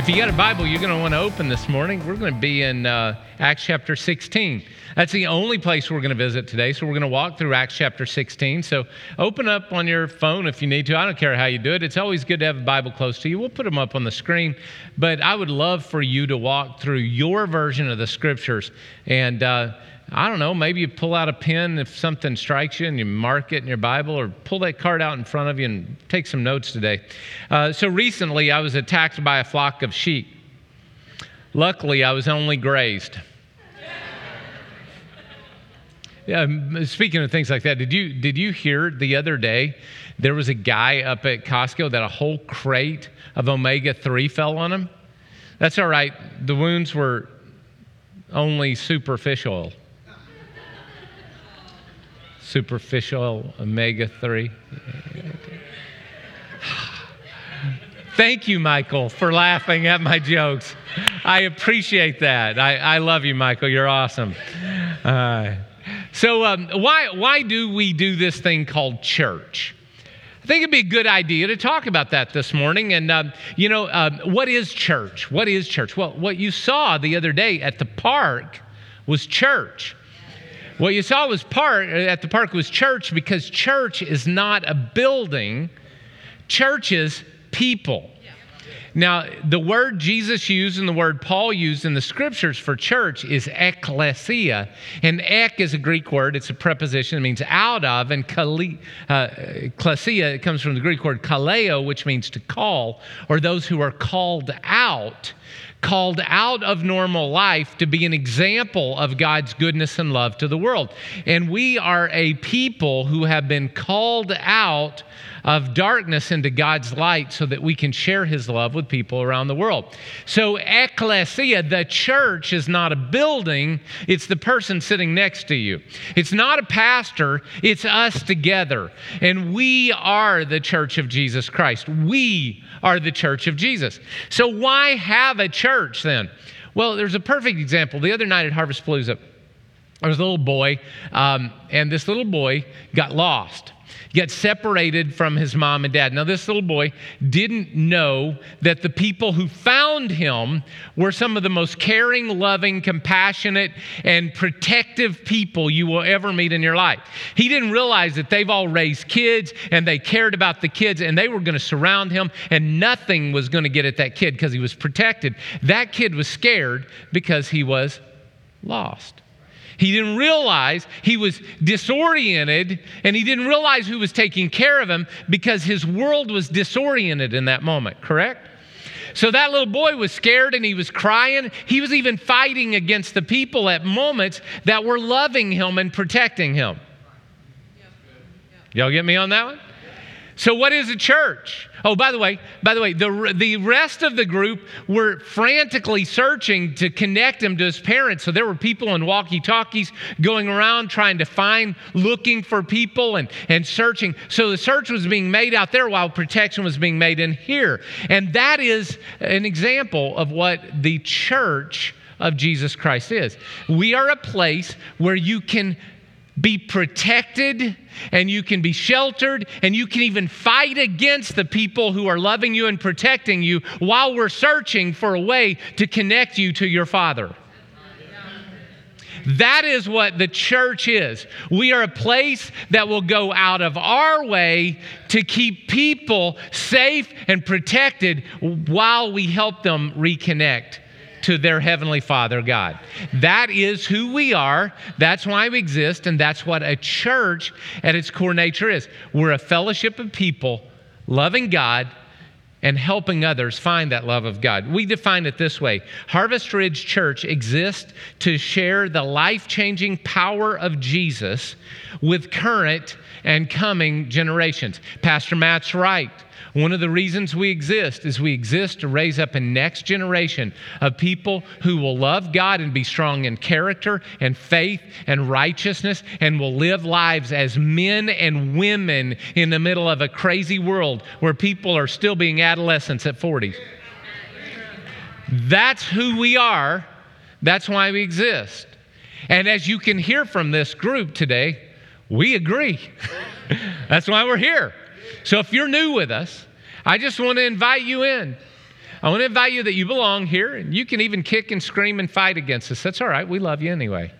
If you got a Bible, you're going to want to open this morning. We're going to be in Acts chapter 16. That's the only place we're going to visit today, so we're going to walk through Acts chapter 16. So open up on your phone if you need to. I don't care how you do it. It's always good to have a Bible close to you. We'll put them up on the screen, but I would love for you to walk through your version of the Scriptures. And I don't know, maybe you pull out a pen if something strikes you and you mark it in your Bible, or pull that card out in front of you and take some notes today. So recently, I was attacked by a flock of sheep. Luckily, I was only grazed. Yeah, speaking of things like that, did you hear the other day there was a guy up at Costco that a whole crate of omega-3 fell on him? That's all right. The wounds were only superficial. Superficial omega-3. Thank you, Michael, for laughing at my jokes. I appreciate that. I love you, Michael. You're awesome. So why do we do this thing called church? I think it'd be a good idea to talk about that this morning. And, what is church? What is church? Well, what you saw the other day at the park was church. What you saw at the park was church, because church is not a building. Church is people. Now, the word Jesus used and the word Paul used in the Scriptures for church is ekklesia. And ek is a Greek word. It's a preposition. It means out of. And ekklesia, it comes from the Greek word kaleo, which means to call, or those who are called out of normal life to be an example of God's goodness and love to the world. And we are a people who have been called out of darkness into God's light so that we can share His love with people around the world. So ekklesia, the church, is not a building. It's the person sitting next to you. It's not a pastor. It's us together. And we are the church of Jesus Christ. We are the church of Jesus. So why have a church then? Well, there's a perfect example. The other night at Harvest Blues, there was a little boy, and this little boy got lost. He got separated from his mom and dad. Now, this little boy didn't know that the people who found him were some of the most caring, loving, compassionate, and protective people you will ever meet in your life. He didn't realize that they've all raised kids, and they cared about the kids, and they were going to surround him, and nothing was going to get at that kid because he was protected. That kid was scared because he was lost. He didn't realize he was disoriented, and he didn't realize who was taking care of him because his world was disoriented in that moment, correct? So that little boy was scared, and he was crying. He was even fighting against the people at moments that were loving him and protecting him. Y'all get me on that one? So what is a church? Oh, by the way, the rest of the group were frantically searching to connect him to his parents. So there were people on walkie-talkies going around trying to find, looking for people and searching. So the search was being made out there while protection was being made in here. And that is an example of what the church of Jesus Christ is. We are a place where you can be protected, and you can be sheltered, and you can even fight against the people who are loving you and protecting you while we're searching for a way to connect you to your Father. That is what the church is. We are a place that will go out of our way to keep people safe and protected while we help them reconnect to their Heavenly Father, God. That is who we are. That's why we exist, and that's what a church at its core nature is. We're a fellowship of people loving God and helping others find that love of God. We define it this way. Harvest Ridge Church exists to share the life-changing power of Jesus with current and coming generations. Pastor Matt's right. One of the reasons we exist is we exist to raise up a next generation of people who will love God and be strong in character and faith and righteousness and will live lives as men and women in the middle of a crazy world where people are still being adolescents at 40. That's who we are. That's why we exist. And as you can hear from this group today, we agree. That's why we're here. So if you're new with us, I just want to invite you in. I want to invite you that you belong here, and you can even kick and scream and fight against us. That's all right. We love you anyway.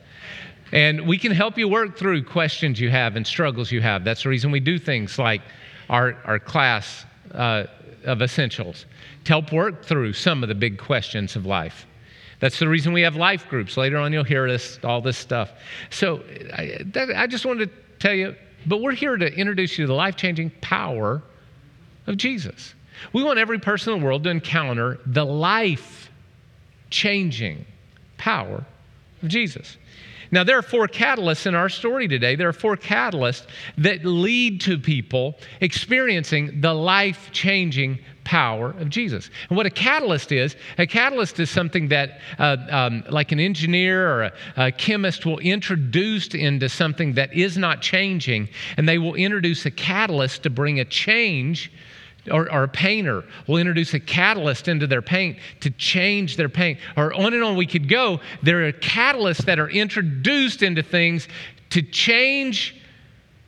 And we can help you work through questions you have and struggles you have. That's the reason we do things like our class of essentials to help work through some of the big questions of life. That's the reason we have life groups. Later on, you'll hear this, all this stuff. So I just wanted to tell you, but we're here to introduce you to the life-changing power of Jesus. We want every person in the world to encounter the life-changing power of Jesus. Now, there are four catalysts in our story today. There are four catalysts that lead to people experiencing the life-changing power of Jesus. And what a catalyst is something that like an engineer or a chemist will introduce into something that is not changing, and they will introduce a catalyst to bring a change. Or a painter will introduce a catalyst into their paint to change their paint. Or on and on we could go. There are catalysts that are introduced into things to change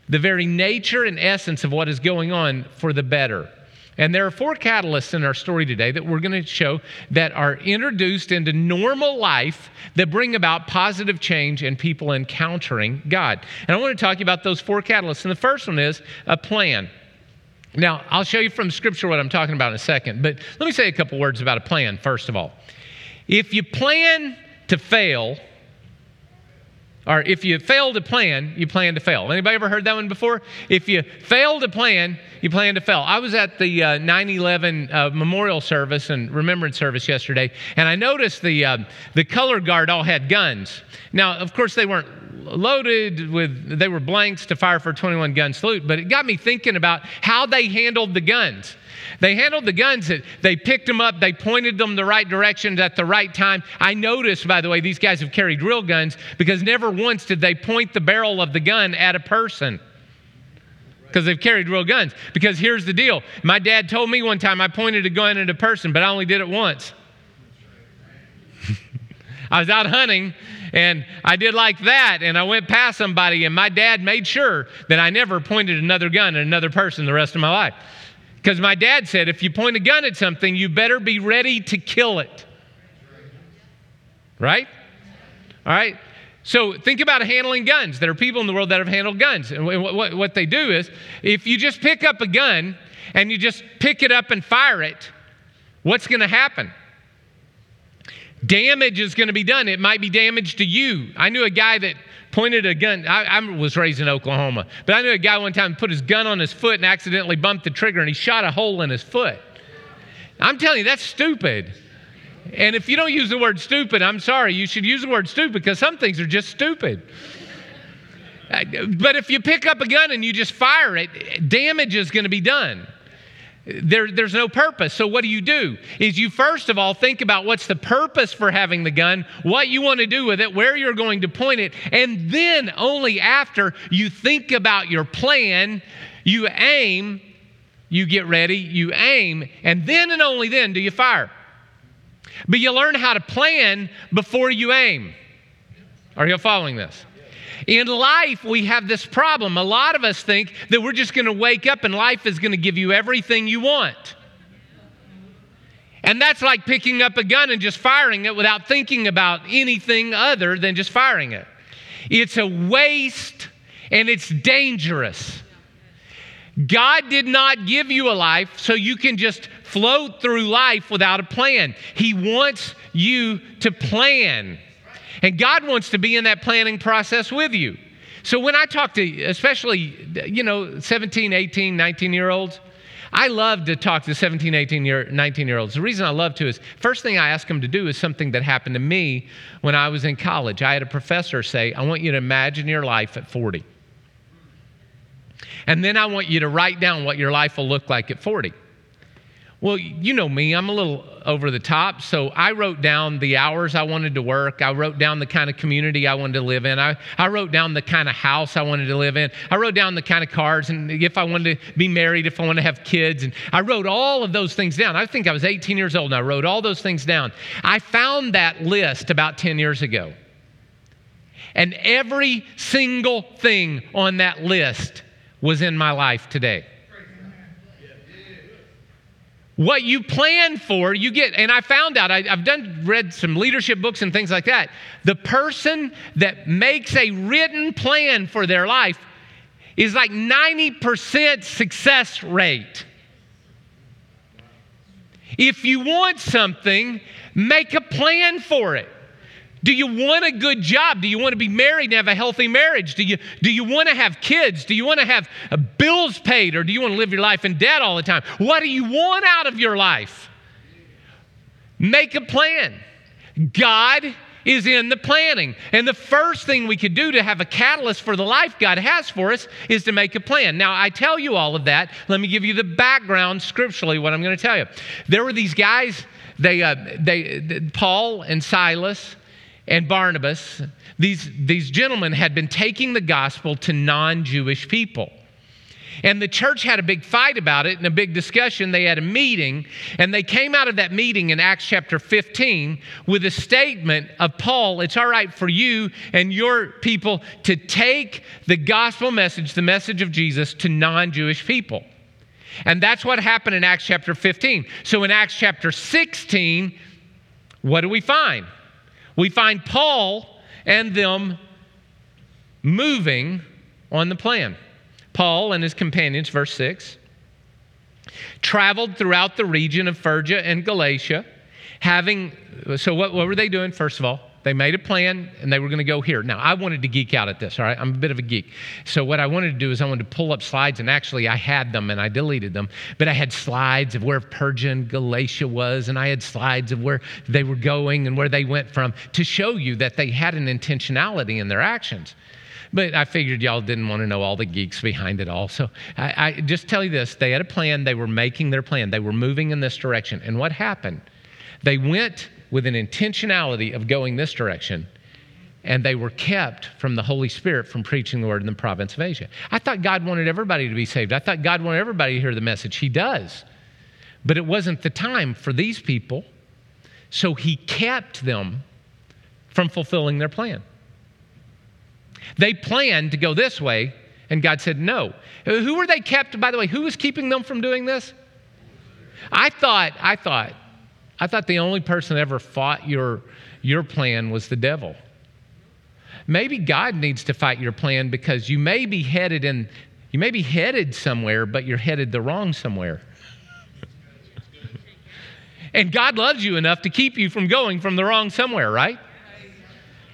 the very nature and essence of what is going on for the better. And there are four catalysts in our story today that we're going to show that are introduced into normal life that bring about positive change and people encountering God. And I want to talk about those four catalysts. And the first one is a plan. Now, I'll show you from Scripture what I'm talking about in a second, but let me say a couple words about a plan, first of all. If you plan to fail, or if you fail to plan, you plan to fail. Anybody ever heard that one before? If you fail to plan, you plan to fail. I was at the 9/11 memorial service and remembrance service yesterday, and I noticed the color guard all had guns. Now, of course, they weren't loaded with, they were blanks to fire for a 21-gun salute, but it got me thinking about how they handled the guns. They handled the guns, they picked them up, they pointed them the right direction at the right time. I noticed, by the way, these guys have carried real guns because never once did they point the barrel of the gun at a person because they've carried real guns. Because here's the deal. My dad told me one time I pointed a gun at a person, but I only did it once. I was out hunting, and I did like that, and I went past somebody, and my dad made sure that I never pointed another gun at another person the rest of my life. Because my dad said, if you point a gun at something, you better be ready to kill it. Right? All right? So think about handling guns. There are people in the world that have handled guns. And what they do is, if you just pick up a gun, and you just pick it up and fire it, what's going to happen? Damage is going to be done. It might be damage to you. I knew a guy that pointed a gun. I was raised in Oklahoma, but I knew a guy one time put his gun on his foot and accidentally bumped the trigger, and he shot a hole in his foot. I'm telling you, that's stupid. And if you don't use the word stupid, I'm sorry. You should use the word stupid because some things are just stupid. But if you pick up a gun and you just fire it, damage is going to be done. There's no purpose. So what do? Is you first of all think about what's the purpose for having the gun, what you want to do with it, where you're going to point it, and then only after you think about your plan, you aim, you get ready, you aim, and then and only then do you fire. But you learn how to plan before you aim. Are you following this? In life, we have this problem. A lot of us think that we're just going to wake up and life is going to give you everything you want. And that's like picking up a gun and just firing it without thinking about anything other than just firing it. It's a waste and it's dangerous. God did not give you a life so you can just float through life without a plan. He wants you to plan. And God wants to be in that planning process with you. So when I talk to, especially, 17, 18, 19-year-olds, I love to talk to 17, 18, 19-year-olds. The reason I love to is, first thing I ask them to do is something that happened to me when I was in college. I had a professor say, I want you to imagine your life at 40. And then I want you to write down what your life will look like at 40. Well, you know me, I'm a little over the top. So I wrote down the hours I wanted to work. I wrote down the kind of community I wanted to live in. I wrote down the kind of house I wanted to live in. I wrote down the kind of cars and if I wanted to be married, if I wanted to have kids. And I wrote all of those things down. I think I was 18 years old and I wrote all those things down. I found that list about 10 years ago. And every single thing on that list was in my life today. What you plan for, you get. And I found out, I've read some leadership books and things like that. The person that makes a written plan for their life is like 90% success rate. If you want something, make a plan for it. Do you want a good job? Do you want to be married and have a healthy marriage? Do you want to have kids? Do you want to have bills paid? Or do you want to live your life in debt all the time? What do you want out of your life? Make a plan. God is in the planning. And the first thing we could do to have a catalyst for the life God has for us is to make a plan. Now, I tell you all of that. Let me give you the background scripturally, what I'm going to tell you. There were these guys, Paul and Silas, and Barnabas, these gentlemen had been taking the gospel to non-Jewish people. And the church had a big fight about it and a big discussion. They had a meeting, and they came out of that meeting in Acts chapter 15 with a statement of Paul, it's all right for you and your people to take the gospel message, the message of Jesus, to non-Jewish people. And that's what happened in Acts chapter 15. So in Acts chapter 16, what do we find? We find Paul and them moving on the plan. Paul and his companions, verse 6, traveled throughout the region of Phrygia and Galatia, so what were they doing, first of all? They made a plan, and they were going to go here. Now, I wanted to geek out at this, all right? I'm a bit of a geek. So what I wanted to do is I wanted to pull up slides, and actually I had them, and I deleted them. But I had slides of where Persia and Galatia was, and I had slides of where they were going and where they went from to show you that they had an intentionality in their actions. But I figured y'all didn't want to know all the geeks behind it all. So I just tell you this. They had a plan. They were making their plan. They were moving in this direction. And what happened? They went with an intentionality of going this direction, and they were kept from the Holy Spirit from preaching the word in the province of Asia. I thought God wanted everybody to be saved. I thought God wanted everybody to hear the message. He does. But it wasn't the time for these people, so he kept them from fulfilling their plan. They planned to go this way, and God said no. Who were they kept, by the way? Who was keeping them from doing this? I thought the only person that ever fought your plan was the devil. Maybe God needs to fight your plan because you may be headed somewhere, but you're headed the wrong somewhere. And God loves you enough to keep you from going from the wrong somewhere, right?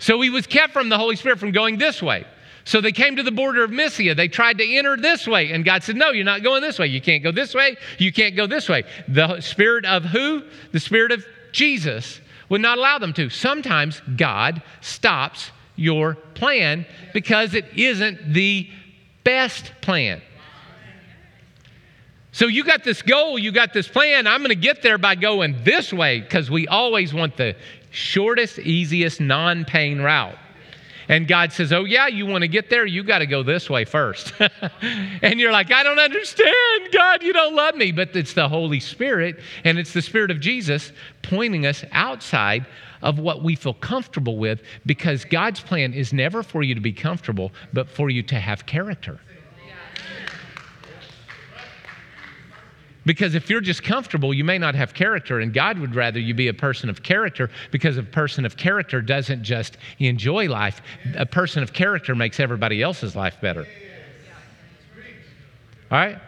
So he was kept from the Holy Spirit from going this way. So they came to the border of Mysia. They tried to enter this way. And God said, no, you're not going this way. You can't go this way. You can't go this way. The Spirit of who? The Spirit of Jesus would not allow them to. Sometimes God stops your plan because it isn't the best plan. So you got this goal. You got this plan. I'm going to get there by going this way because we always want the shortest, easiest, non-pain route. And God says, oh, yeah, you want to get there? You got to go this way first. And you're like, I don't understand, God, you don't love me. But it's the Holy Spirit, and it's the Spirit of Jesus pointing us outside of what we feel comfortable with because God's plan is never for you to be comfortable, but for you to have character. Because if you're just comfortable, you may not have character, and God would rather you be a person of character because a person of character doesn't just enjoy life. A person of character makes everybody else's life better. All right?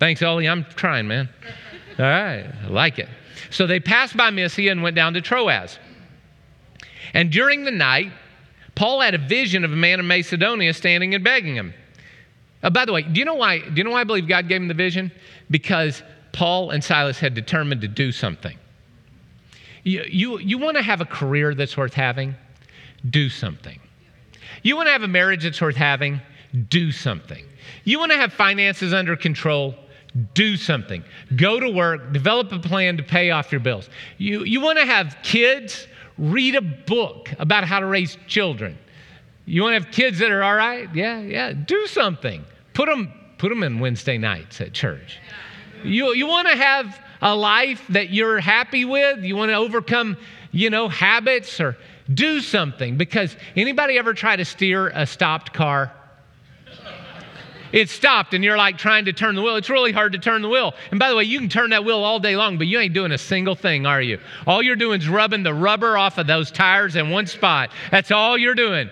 Thanks, Ollie. I'm trying, man. All right. I like it. So they passed by Mysia and went down to Troas. And during the night, Paul had a vision of a man in Macedonia standing and begging him. By the way, do you know why I believe God gave him the vision? Because Paul and Silas had determined to do something. You want to have a career that's worth having? Do something. You want to have a marriage that's worth having? Do something. You want to have finances under control? Do something. Go to work. Develop a plan to pay off your bills. You want to have kids? Read a book about how to raise children. You want to have kids that are all right? Yeah. Do something. Put them in Wednesday nights at church. You want to have a life that you're happy with? You want to overcome, habits, or do something. Because anybody ever try to steer a stopped car? It's stopped and you're like trying to turn the wheel. It's really hard to turn the wheel. And by the way, you can turn that wheel all day long, but you ain't doing a single thing, are you? All you're doing is rubbing the rubber off of those tires in one spot. That's all you're doing.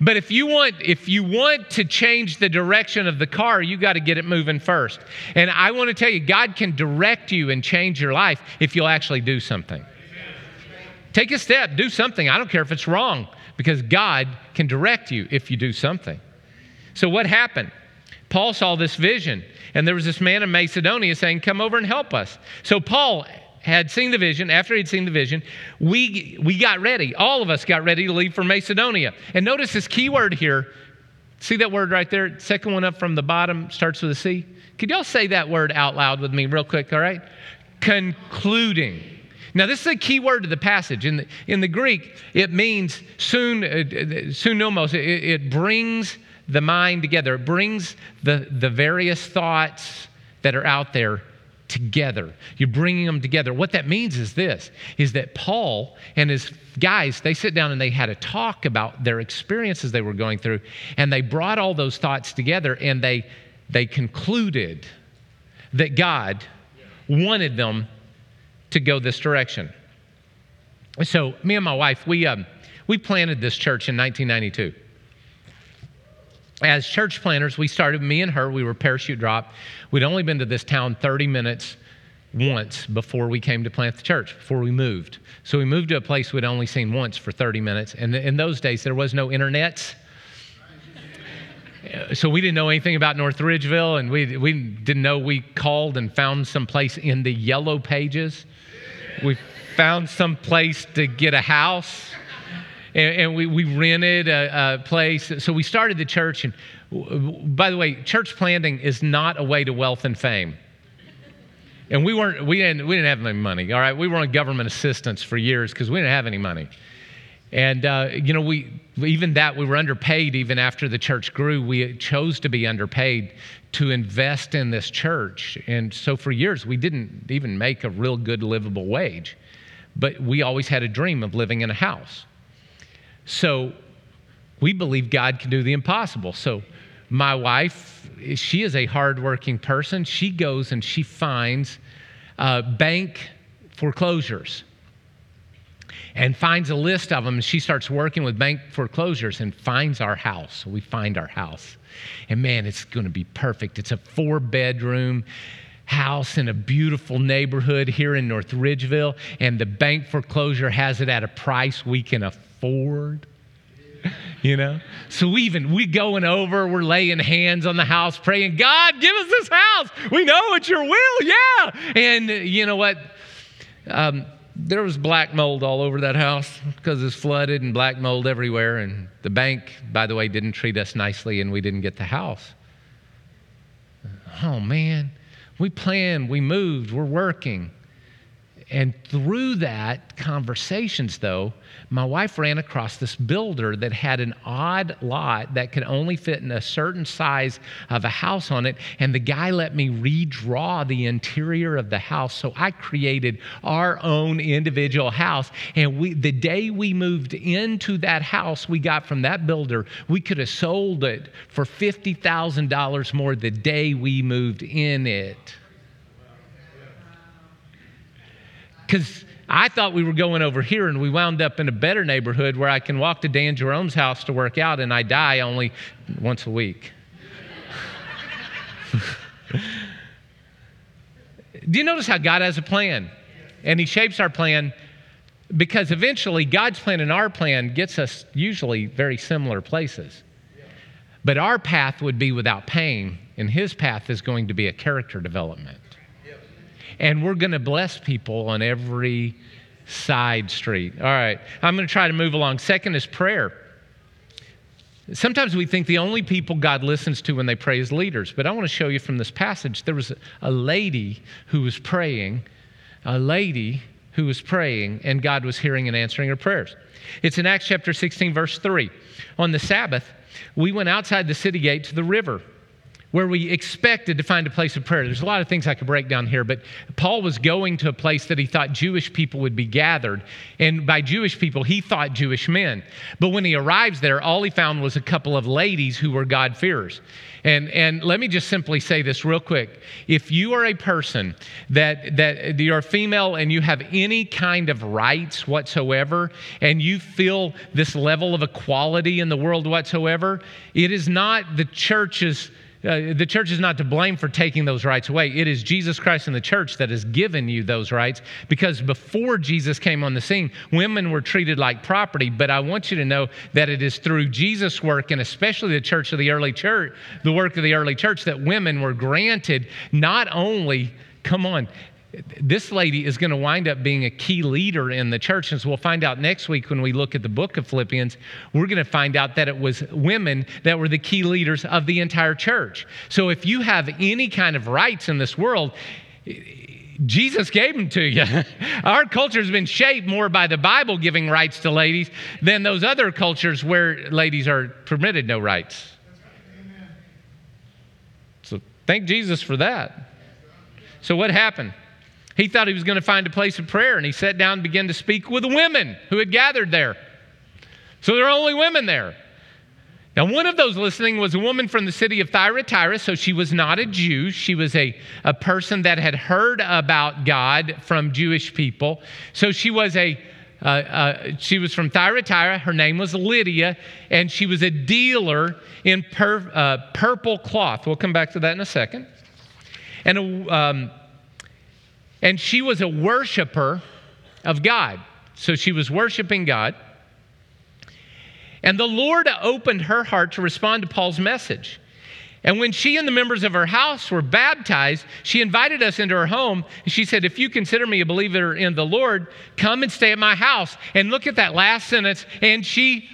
But if you want to change the direction of the car, you got to get it moving first. And I want to tell you, God can direct you and change your life if you'll actually do something. Take a step, do something. I don't care if it's wrong, because God can direct you if you do something. So what happened? Paul saw this vision, and there was this man in Macedonia saying, come over and help us. So Paul had seen the vision. After he'd seen the vision, we got ready. All of us got ready to leave for Macedonia. And notice this key word here. See that word right there? Second one up from the bottom, starts with a C. Could y'all say that word out loud with me real quick, all right? Concluding. Now, this is a key word to the passage. In the Greek, it means soon nomos. It brings the mind together. It brings the various thoughts that are out there together. You're bringing them together. What that means is this, is that Paul and his guys, they sit down and they had a talk about their experiences they were going through, and they brought all those thoughts together, and they concluded that God wanted them to go this direction. So me and my wife, we planted this church in 1992. As church planters, we started, me and her, we were parachute drop. We'd only been to this town 30 minutes once before we came to plant the church, before we moved. So we moved to a place we'd only seen once for 30 minutes. And in those days, there was no internets. So we didn't know anything about North Ridgeville, and we didn't know. We called and found some place in the yellow pages. We found some place to get a house. And we rented a place. So we started the church. And by the way, church planting is not a way to wealth and fame. And we didn't have any money. All right. We were on government assistance for years because we didn't have any money. And, we were underpaid even after the church grew. We chose to be underpaid to invest in this church. And so for years, we didn't even make a real good livable wage. But we always had a dream of living in a house. So we believe God can do the impossible. So my wife, she is a hardworking person. She goes and she finds bank foreclosures and finds a list of them. She starts working with bank foreclosures and finds our house. So we find our house. And man, it's going to be perfect. It's a 4-bedroom house in a beautiful neighborhood here in North Ridgeville. And the bank foreclosure has it at a price we can afford. So we going over, we're laying hands on the house, praying, God, give us this house. We know it's your will. Yeah. And you know what? There was black mold all over that house because it's flooded and black mold everywhere. And the bank, by the way, didn't treat us nicely, and we didn't get the house. Oh man, we planned, we moved, we're working. And through that conversations, though, my wife ran across this builder that had an odd lot that could only fit in a certain size of a house on it. And the guy let me redraw the interior of the house. So I created our own individual house. And the day we moved into that house we got from that builder, we could have sold it for $50,000 more the day we moved in it. Because I thought we were going over here, and we wound up in a better neighborhood where I can walk to Dan Jerome's house to work out, and I die only once a week. Do you notice how God has a plan? And he shapes our plan, because eventually God's plan and our plan gets us usually very similar places. But our path would be without pain, and his path is going to be a character development. And we're going to bless people on every side street. All right, I'm going to try to move along. Second is prayer. Sometimes we think the only people God listens to when they pray is leaders, but I want to show you from this passage, there was a lady who was praying, and God was hearing and answering her prayers. It's in Acts chapter 16, verse 3. On the Sabbath, we went outside the city gate to the river, where we expected to find a place of prayer. There's a lot of things I could break down here, but Paul was going to a place that he thought Jewish people would be gathered, and by Jewish people, he thought Jewish men. But when he arrives there, all he found was a couple of ladies who were God-fearers. And let me just simply say this real quick. If you are a person that you're female and you have any kind of rights whatsoever, and you feel this level of equality in the world whatsoever, it is not the church's the church is not to blame for taking those rights away. It is Jesus Christ and the church that has given you those rights, because before Jesus came on the scene, women were treated like property. But I want you to know that it is through Jesus' work, and especially the work of the early church, that women were granted not only, come on, this lady is going to wind up being a key leader in the church. And so we'll find out next week when we look at the book of Philippians, we're going to find out that it was women that were the key leaders of the entire church. So if you have any kind of rights in this world, Jesus gave them to you. Our culture has been shaped more by the Bible giving rights to ladies than those other cultures where ladies are permitted no rights. So thank Jesus for that. So what happened? He thought he was going to find a place of prayer, and he sat down and began to speak with women who had gathered there. So there are only women there. Now, one of those listening was a woman from the city of Thyatira, so she was not a Jew. She was a person that had heard about God from Jewish people. So she was she was from Thyatira. Her name was Lydia, and she was a dealer in purple cloth. We'll come back to that in a second. And she was a worshiper of God. So she was worshiping God. And the Lord opened her heart to respond to Paul's message. And when she and the members of her house were baptized, she invited us into her home. And she said, if you consider me a believer in the Lord, come and stay at my house. And look at that last sentence. And she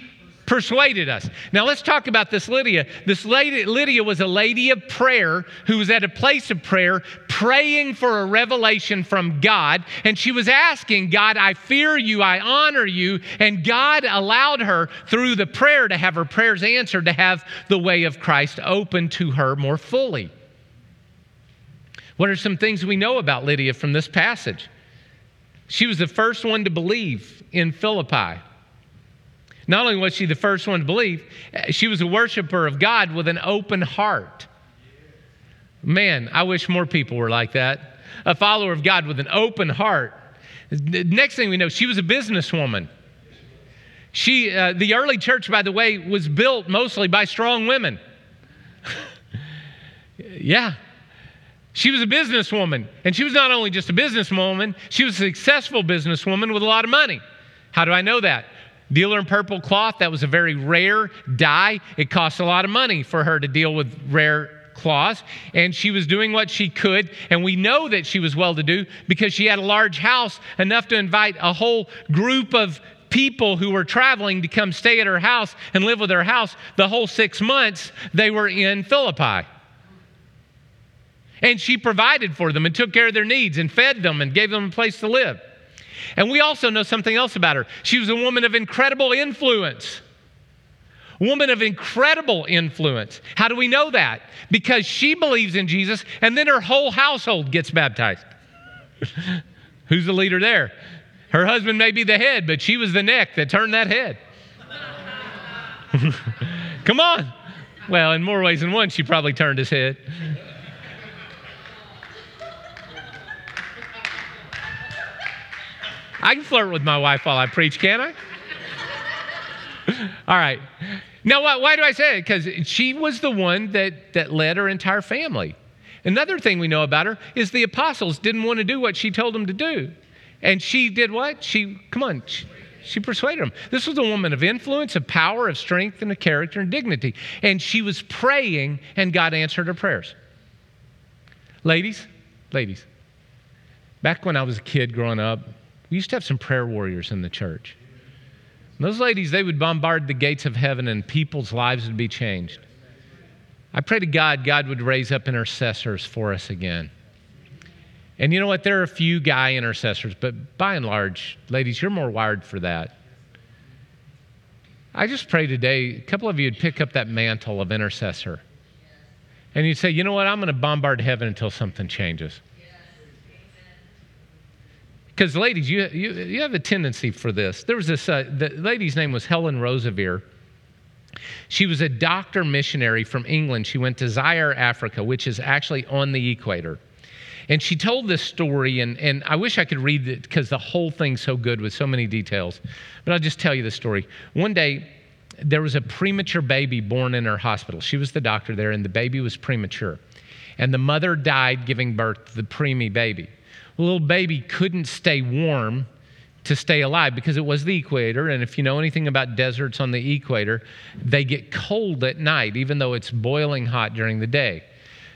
persuaded us. Now let's talk about this Lydia. This lady, Lydia, was a lady of prayer who was at a place of prayer praying for a revelation from God. And she was asking God, I fear you, I honor you. And God allowed her through the prayer to have her prayers answered, to have the way of Christ open to her more fully. What are some things we know about Lydia from this passage? She was the first one to believe in Philippi. Not only was she the first one to believe, she was a worshiper of God with an open heart. Man, I wish more people were like that. A follower of God with an open heart. Next thing we know, she was a businesswoman. She, the early church, by the way, was built mostly by strong women. Yeah. She was a businesswoman. And she was not only just a businesswoman, she was a successful businesswoman with a lot of money. How do I know that? Dealer in purple cloth, that was a very rare dye. It cost a lot of money for her to deal with rare cloths. And she was doing what she could. And we know that she was well-to-do because she had a large house, enough to invite a whole group of people who were traveling to come stay at her house and live with her house. The whole 6 months they were in Philippi. And she provided for them and took care of their needs and fed them and gave them a place to live. And we also know something else about her. She was a woman of incredible influence. Woman of incredible influence. How do we know that? Because she believes in Jesus, and then her whole household gets baptized. Who's the leader there? Her husband may be the head, but she was the neck that turned that head. Come on. Well, in more ways than one, she probably turned his head. I can flirt with my wife while I preach, can't I? All right. Now, why do I say it? Because she was the one that led her entire family. Another thing we know about her is the apostles didn't want to do what she told them to do. And she did what? She persuaded them. This was a woman of influence, of power, of strength, and of character and dignity. And she was praying, and God answered her prayers. Ladies, back when I was a kid growing up, we used to have some prayer warriors in the church. Those ladies, they would bombard the gates of heaven and people's lives would be changed. I pray to God would raise up intercessors for us again. And you know what? There are a few guy intercessors, but by and large, ladies, you're more wired for that. I just pray today, a couple of you would pick up that mantle of intercessor. And you'd say, you know what? I'm going to bombard heaven until something changes. Because ladies, you have a tendency for this. There was this, the lady's name was Helen Rosevere. She was a doctor missionary from England. She went to Zaire, Africa, which is actually on the equator. And she told this story, and I wish I could read it because the whole thing's so good with so many details. But I'll just tell you the story. One day, there was a premature baby born in her hospital. She was the doctor there, and the baby was premature. And the mother died giving birth to the preemie baby. The little baby couldn't stay warm to stay alive because it was the equator. And if you know anything about deserts on the equator, they get cold at night, even though it's boiling hot during the day.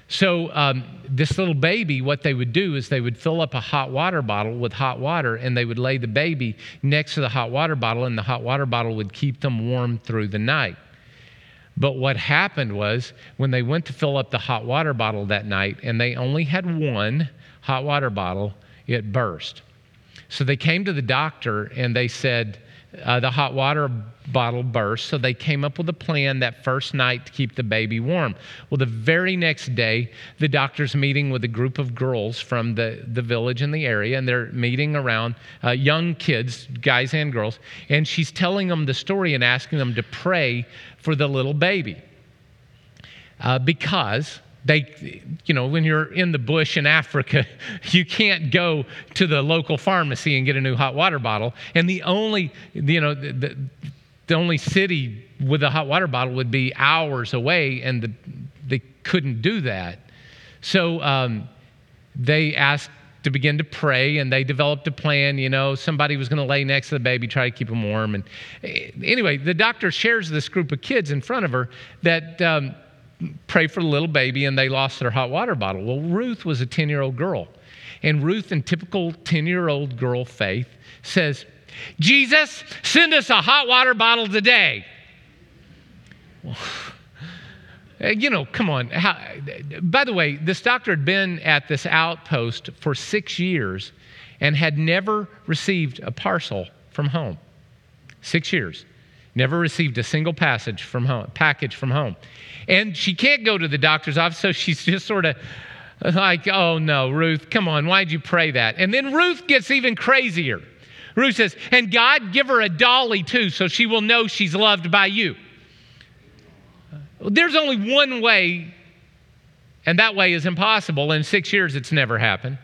So this little baby, what they would do is they would fill up a hot water bottle with hot water, and they would lay the baby next to the hot water bottle, and the hot water bottle would keep them warm through the night. But what happened was when they went to fill up the hot water bottle that night, and they only had one hot water bottle, it burst. So they came to the doctor, and they said, the hot water bottle burst, so they came up with a plan that first night to keep the baby warm. Well, the very next day, the doctor's meeting with a group of girls from the village in the area, and they're meeting around young kids, guys and girls, and she's telling them the story and asking them to pray for the little baby. Because they, you know, when you're in the bush in Africa, you can't go to the local pharmacy and get a new hot water bottle. And the only, you know, the only city with a hot water bottle would be hours away, and they couldn't do that. So they asked to begin to pray, and they developed a plan. You know, somebody was going to lay next to the baby, try to keep him warm. And anyway, the doctor shares this group of kids in front of her that pray for the little baby, and they lost their hot water bottle. Well, Ruth was a 10-year-old girl, and Ruth, in typical 10-year-old girl faith, says, "Jesus, send us a hot water bottle today." Well, you know, come on. By the way, this doctor had been at this outpost for 6 years and had never received a parcel from home. 6 years. Never received a single package from home. And she can't go to the doctor's office, so she's just sort of like, oh no, Ruth, come on, why'd you pray that? And then Ruth gets even crazier. Ruth says, and God, give her a dolly too, so she will know she's loved by you. There's only one way, and that way is impossible. In 6 years, it's never happened.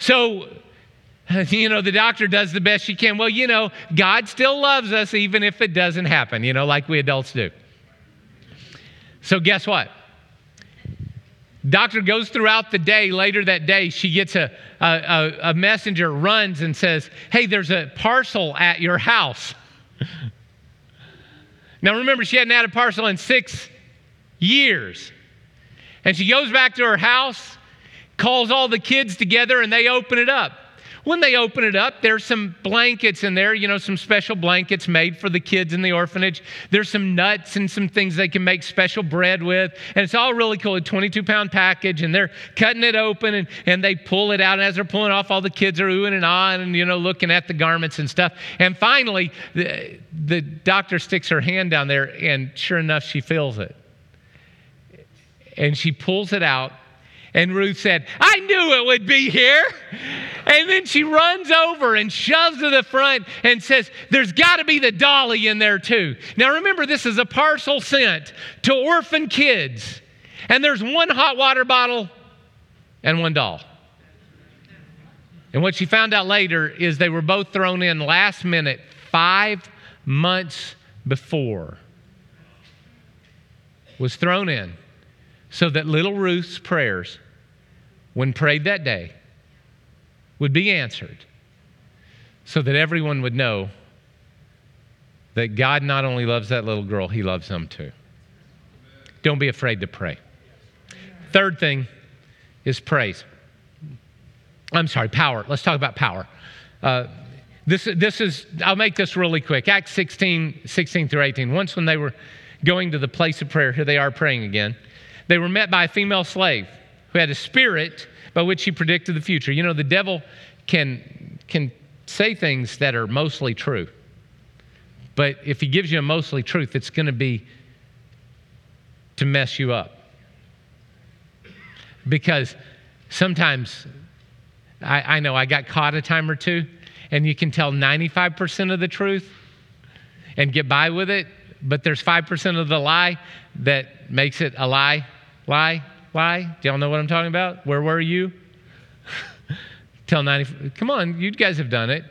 So, you know, the doctor does the best she can. Well, you know, God still loves us even if it doesn't happen, you know, like we adults do. So guess what? Doctor goes throughout the day. Later that day, she gets a messenger, runs and says, hey, there's a parcel at your house. Now remember, she hadn't had a parcel in 6 years. And she goes back to her house, calls all the kids together, and they open it up. When they open it up, there's some blankets in there, you know, some special blankets made for the kids in the orphanage. There's some nuts and some things they can make special bread with. And it's all really cool, a 22-pound package, and they're cutting it open, and they pull it out. And as they're pulling off, all the kids are oohing and ahhing and, you know, looking at the garments and stuff. And finally, the doctor sticks her hand down there, and sure enough, she feels it. And she pulls it out. And Ruth said, I knew it would be here. And then she runs over and shoves to the front and says, there's got to be the dolly in there too. Now remember, this is a parcel sent to orphan kids. And there's one hot water bottle and one doll. And what she found out later is they were both thrown in last minute 5 months before. Was thrown in. So that little Ruth's prayers, when prayed that day, would be answered, so that everyone would know that God not only loves that little girl, he loves them too. Don't be afraid to pray. Third thing is praise. I'm sorry, power. Let's talk about power. This is, I'll make this really quick. Acts 16 through 18. Once when they were going to the place of prayer, here they are praying again, they were met by a female slave who had a spirit by which she predicted the future. You know, the devil can say things that are mostly true. But if he gives you a mostly truth, it's going to be to mess you up. Because sometimes, I know I got caught a time or two, and you can tell 95% of the truth and get by with it, but there's 5% of the lie that makes it a lie. Do y'all know what I'm talking about? Where were you? Tell 90, come on, you guys have done it.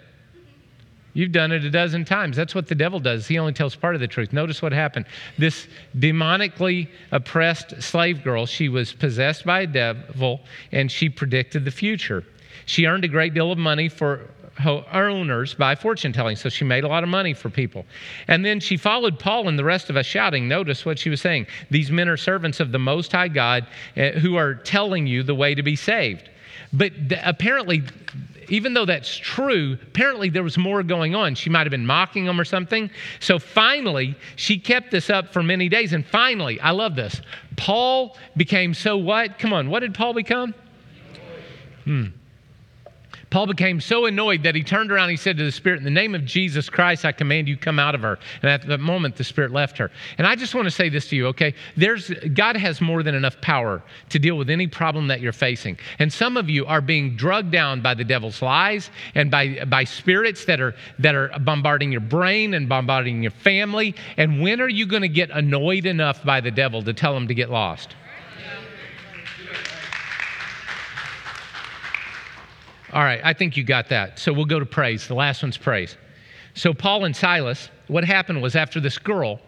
You've done it a dozen times. That's what the devil does. He only tells part of the truth. Notice what happened. This demonically oppressed slave girl, she was possessed by a devil, and she predicted the future. She earned a great deal of money for her owners by fortune telling, so she made a lot of money for people. And then she followed Paul and the rest of us shouting, notice what she was saying, these men are servants of the Most High God who are telling you the way to be saved. But apparently, even though that's true, apparently there was more going on. She might have been mocking them or something. So finally, she kept this up for many days. And finally, I love this, Paul became so what? Come on, what did Paul become? Paul became so annoyed that he turned around and he said to the spirit, in the name of Jesus Christ, I command you, come out of her. And at that moment, the spirit left her. And I just want to say this to you, okay? God has more than enough power to deal with any problem that you're facing. And some of you are being drugged down by the devil's lies and by spirits that are bombarding your brain and bombarding your family. And when are you going to get annoyed enough by the devil to tell him to get lost? All right, I think you got that. So we'll go to praise. The last one's praise. So Paul and Silas, what happened was after this girl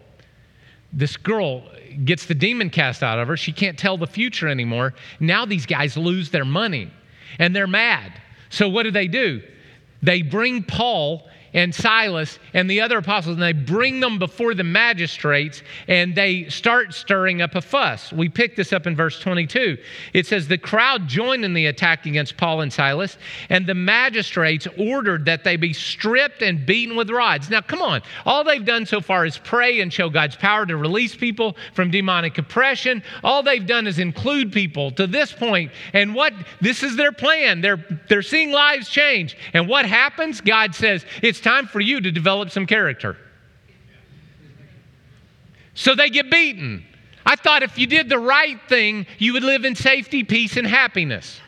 gets the demon cast out of her. She can't tell the future anymore. Now these guys lose their money, and they're mad. So what do? They bring Paul and Silas and the other apostles, and they bring them before the magistrates, and they start stirring up a fuss. We pick this up in verse 22. It says, the crowd joined in the attack against Paul and Silas, and the magistrates ordered that they be stripped and beaten with rods. Now, come on. All they've done so far is pray and show God's power to release people from demonic oppression. All they've done is include people to this point. And this is their plan. They're seeing lives change. And what happens? God says, it's time for you to develop some character. So they get beaten. I thought if you did the right thing, you would live in safety, peace, and happiness.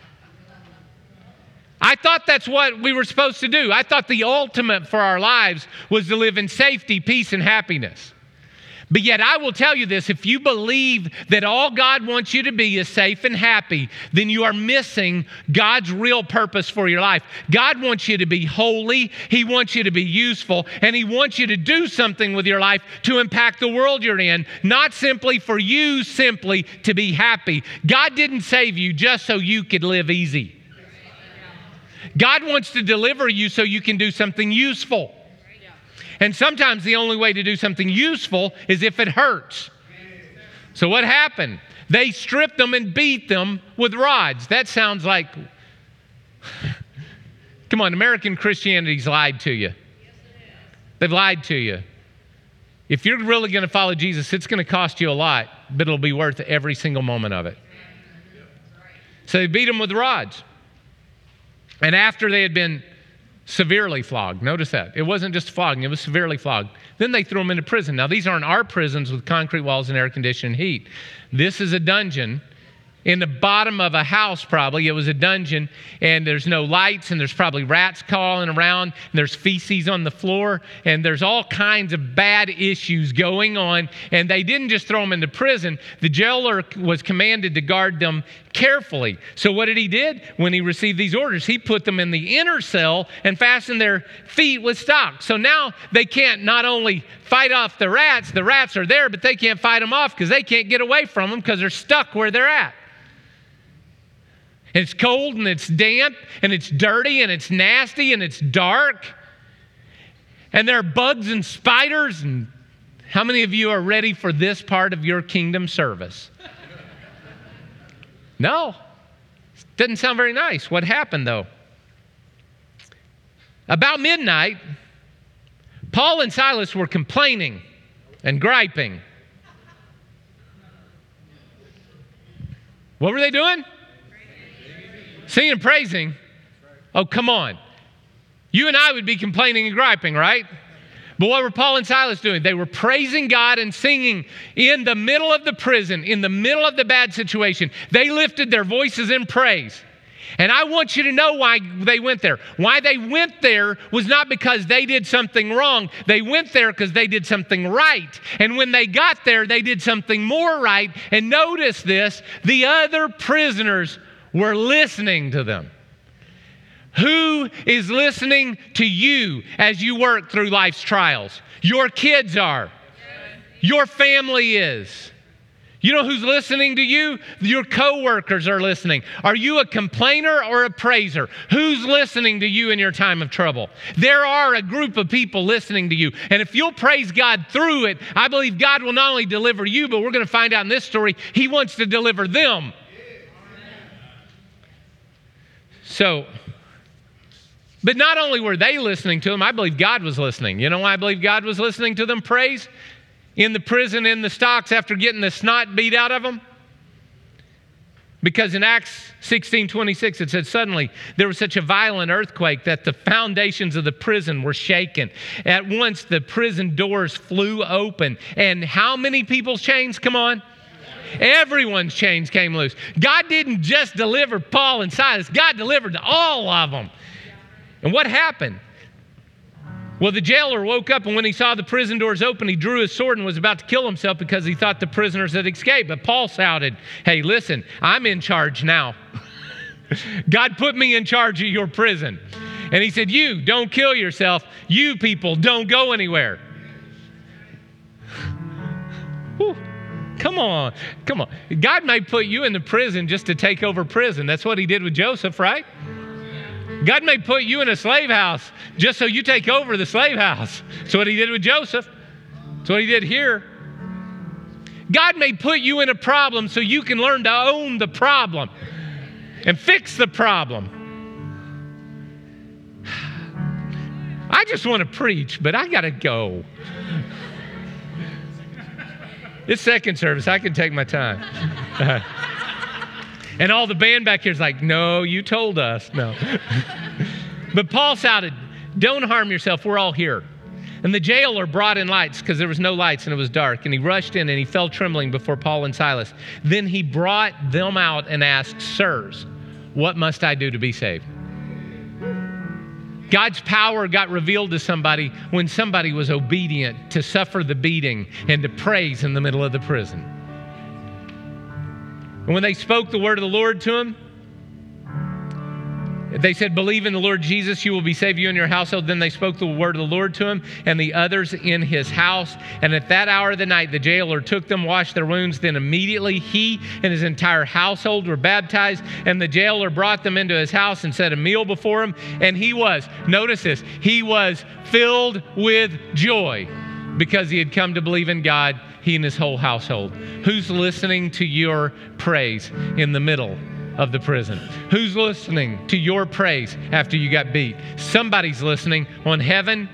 I thought that's what we were supposed to do. I thought the ultimate for our lives was to live in safety, peace, and happiness. But yet I will tell you this, if you believe that all God wants you to be is safe and happy, then you are missing God's real purpose for your life. God wants you to be holy, He wants you to be useful, and He wants you to do something with your life to impact the world you're in, not simply for you simply to be happy. God didn't save you just so you could live easy. God wants to deliver you so you can do something useful. And sometimes the only way to do something useful is if it hurts. So what happened? They stripped them and beat them with rods. That sounds like, come on, American Christianity's lied to you. They've lied to you. If you're really going to follow Jesus, it's going to cost you a lot, but it'll be worth every single moment of it. So they beat them with rods. And after they had been severely flogged. Notice that. It wasn't just flogging. It was severely flogged. Then they threw them into prison. Now, these aren't our prisons with concrete walls and air-conditioned heat. This is a dungeon in the bottom of a house, probably. It was a dungeon, and there's no lights, and there's probably rats crawling around, and there's feces on the floor, and there's all kinds of bad issues going on, and they didn't just throw them into prison. The jailer was commanded to guard them carefully. So what did? When he received these orders, he put them in the inner cell and fastened their feet with stocks. So now they can't not only fight off the rats are there, but they can't fight them off because they can't get away from them because they're stuck where they're at. And it's cold, and it's damp, and it's dirty, and it's nasty, and it's dark. And there are bugs and spiders. And how many of you are ready for this part of your kingdom service? No. Doesn't sound very nice. What happened, though? About midnight, Paul and Silas were complaining and griping. What were they doing? Singing and praising. Oh, come on. You and I would be complaining and griping, right? But what were Paul and Silas doing? They were praising God and singing in the middle of the prison, in the middle of the bad situation. They lifted their voices in praise. And I want you to know why they went there. Why they went there was not because they did something wrong. They went there because they did something right. And when they got there, they did something more right. And notice this, the other prisoners were listening to them. Who is listening to you as you work through life's trials? Your kids are. Your family is. You know who's listening to you? Your coworkers are listening. Are you a complainer or a praiser? Who's listening to you in your time of trouble? There are a group of people listening to you. And if you'll praise God through it, I believe God will not only deliver you, but we're going to find out in this story, He wants to deliver them. So, but not only were they listening to Him, I believe God was listening. You know why I believe God was listening to them praise? In the prison, in the stocks, after getting the snot beat out of them? Because in Acts 16:26, it said, suddenly there was such a violent earthquake that the foundations of the prison were shaken. At once, the prison doors flew open. And how many people's chains? Come on. Everyone's chains came loose. God didn't just deliver Paul and Silas. God delivered all of them. And what happened? Well, the jailer woke up, and when he saw the prison doors open, he drew his sword and was about to kill himself because he thought the prisoners had escaped. But Paul shouted, hey, listen, I'm in charge now. God put me in charge of your prison. And he said, you, don't kill yourself. You people, don't go anywhere. Whew. Come on. Come on. God may put you in the prison just to take over prison. That's what He did with Joseph, right? God may put you in a slave house just so you take over the slave house. That's what He did with Joseph. That's what He did here. God may put you in a problem so you can learn to own the problem and fix the problem. I just want to preach, but I got to go. It's second service. I can take my time. And all the band back here is like, no, you told us. No. But Paul shouted, don't harm yourself. We're all here. And the jailer brought in lights because there was no lights and it was dark. And he rushed in and he fell trembling before Paul and Silas. Then he brought them out and asked, sirs, what must I do to be saved? God's power got revealed to somebody when somebody was obedient to suffer the beating and to praise in the middle of the prison. And when they spoke the word of the Lord to him, they said, believe in the Lord Jesus, you will be saved, you and your household. Then they spoke the word of the Lord to him and the others in his house. And at that hour of the night, the jailer took them, washed their wounds. Then immediately he and his entire household were baptized. And the jailer brought them into his house and set a meal before him. And he was, notice this, he was filled with joy because he had come to believe in God, he and his whole household. Who's listening to your praise in the middle of the prison? Who's listening to your praise after you got beat? Somebody's listening on heaven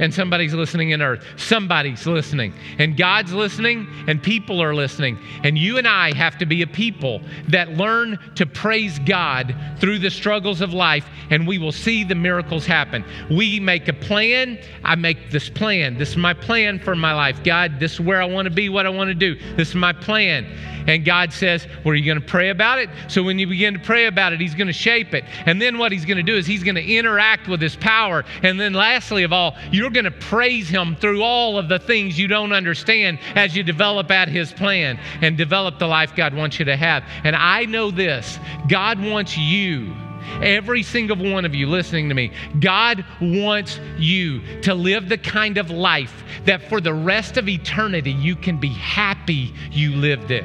and somebody's listening in earth. Somebody's listening. And God's listening and people are listening. And you and I have to be a people that learn to praise God through the struggles of life, and we will see the miracles happen. We make a plan. I make this plan. This is my plan for my life. God, this is where I want to be, what I want to do. This is my plan. And God says, well, are you going to pray about it? So when you begin to pray about it, He's going to shape it. And then what He's going to do is He's going to interact with His power. And then lastly of all, you're going to praise Him through all of the things you don't understand as you develop at His plan and develop the life God wants you to have. And I know this, God wants you, every single one of you listening to me, God wants you to live the kind of life that for the rest of eternity you can be happy you lived it.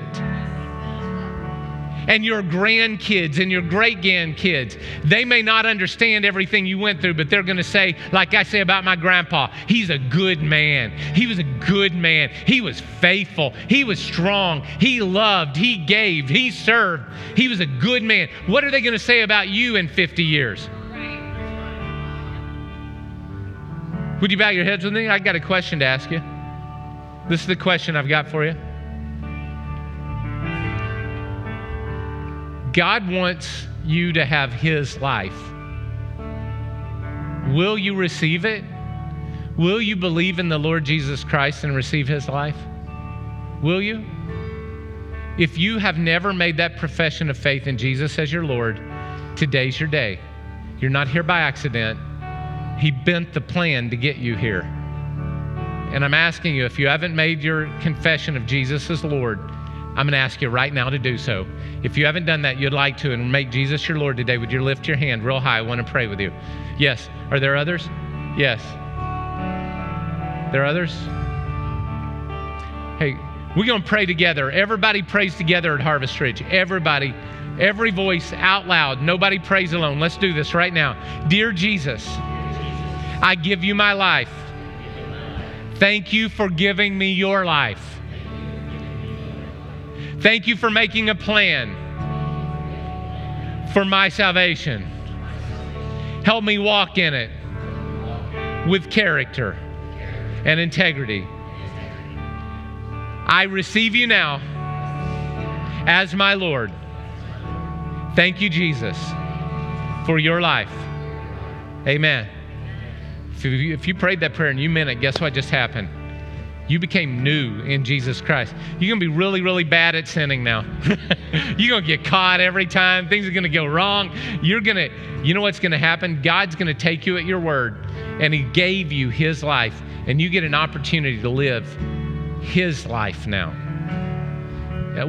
And your grandkids and your great-grandkids, they may not understand everything you went through, but they're going to say, like I say about my grandpa, he's a good man. He was a good man. He was faithful. He was strong. He loved. He gave. He served. He was a good man. What are they going to say about you in 50 years? Would you bow your heads with me? I got a question to ask you. This is the question I've got for you. God wants you to have His life. Will you receive it? Will you believe in the Lord Jesus Christ and receive His life? Will you? If you have never made that profession of faith in Jesus as your Lord, today's your day. You're not here by accident. He bent the plan to get you here. And I'm asking you, if you haven't made your confession of Jesus as Lord, I'm going to ask you right now to do so. If you haven't done that, you'd like to, and make Jesus your Lord today, would you lift your hand real high? I want to pray with you. Yes. Are there others? Yes. There are others? Hey, we're going to pray together. Everybody prays together at Harvest Ridge. Everybody, every voice out loud. Nobody prays alone. Let's do this right now. Dear Jesus, I give you my life. Thank you for giving me your life. Thank you for making a plan for my salvation. Help me walk in it with character and integrity. I receive you now as my Lord. Thank you, Jesus, for your life. Amen. If you prayed that prayer and you meant it, guess what just happened? You became new in Jesus Christ. You're going to be really, really bad at sinning now. You're going to get caught every time. Things are going to go wrong. You know what's going to happen? God's going to take you at your word, and He gave you His life, and you get an opportunity to live His life now.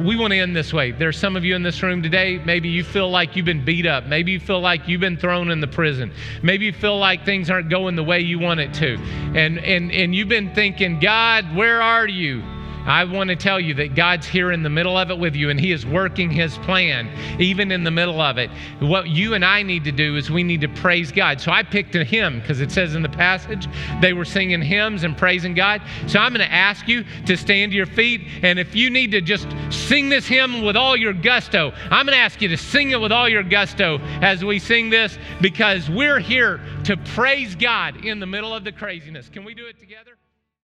We want to end this way. There's some of you in this room today, maybe you feel like you've been beat up. Maybe you feel like you've been thrown in the prison. Maybe you feel like things aren't going the way you want it to. And you've been thinking, God, where are you? I want to tell you that God's here in the middle of it with you, and He is working His plan, even in the middle of it. What you and I need to do is we need to praise God. So I picked a hymn because it says in the passage they were singing hymns and praising God. So I'm going to ask you to stand to your feet, and if you need to just sing this hymn with all your gusto, I'm going to ask you to sing it with all your gusto as we sing this, because we're here to praise God in the middle of the craziness. Can we do it together?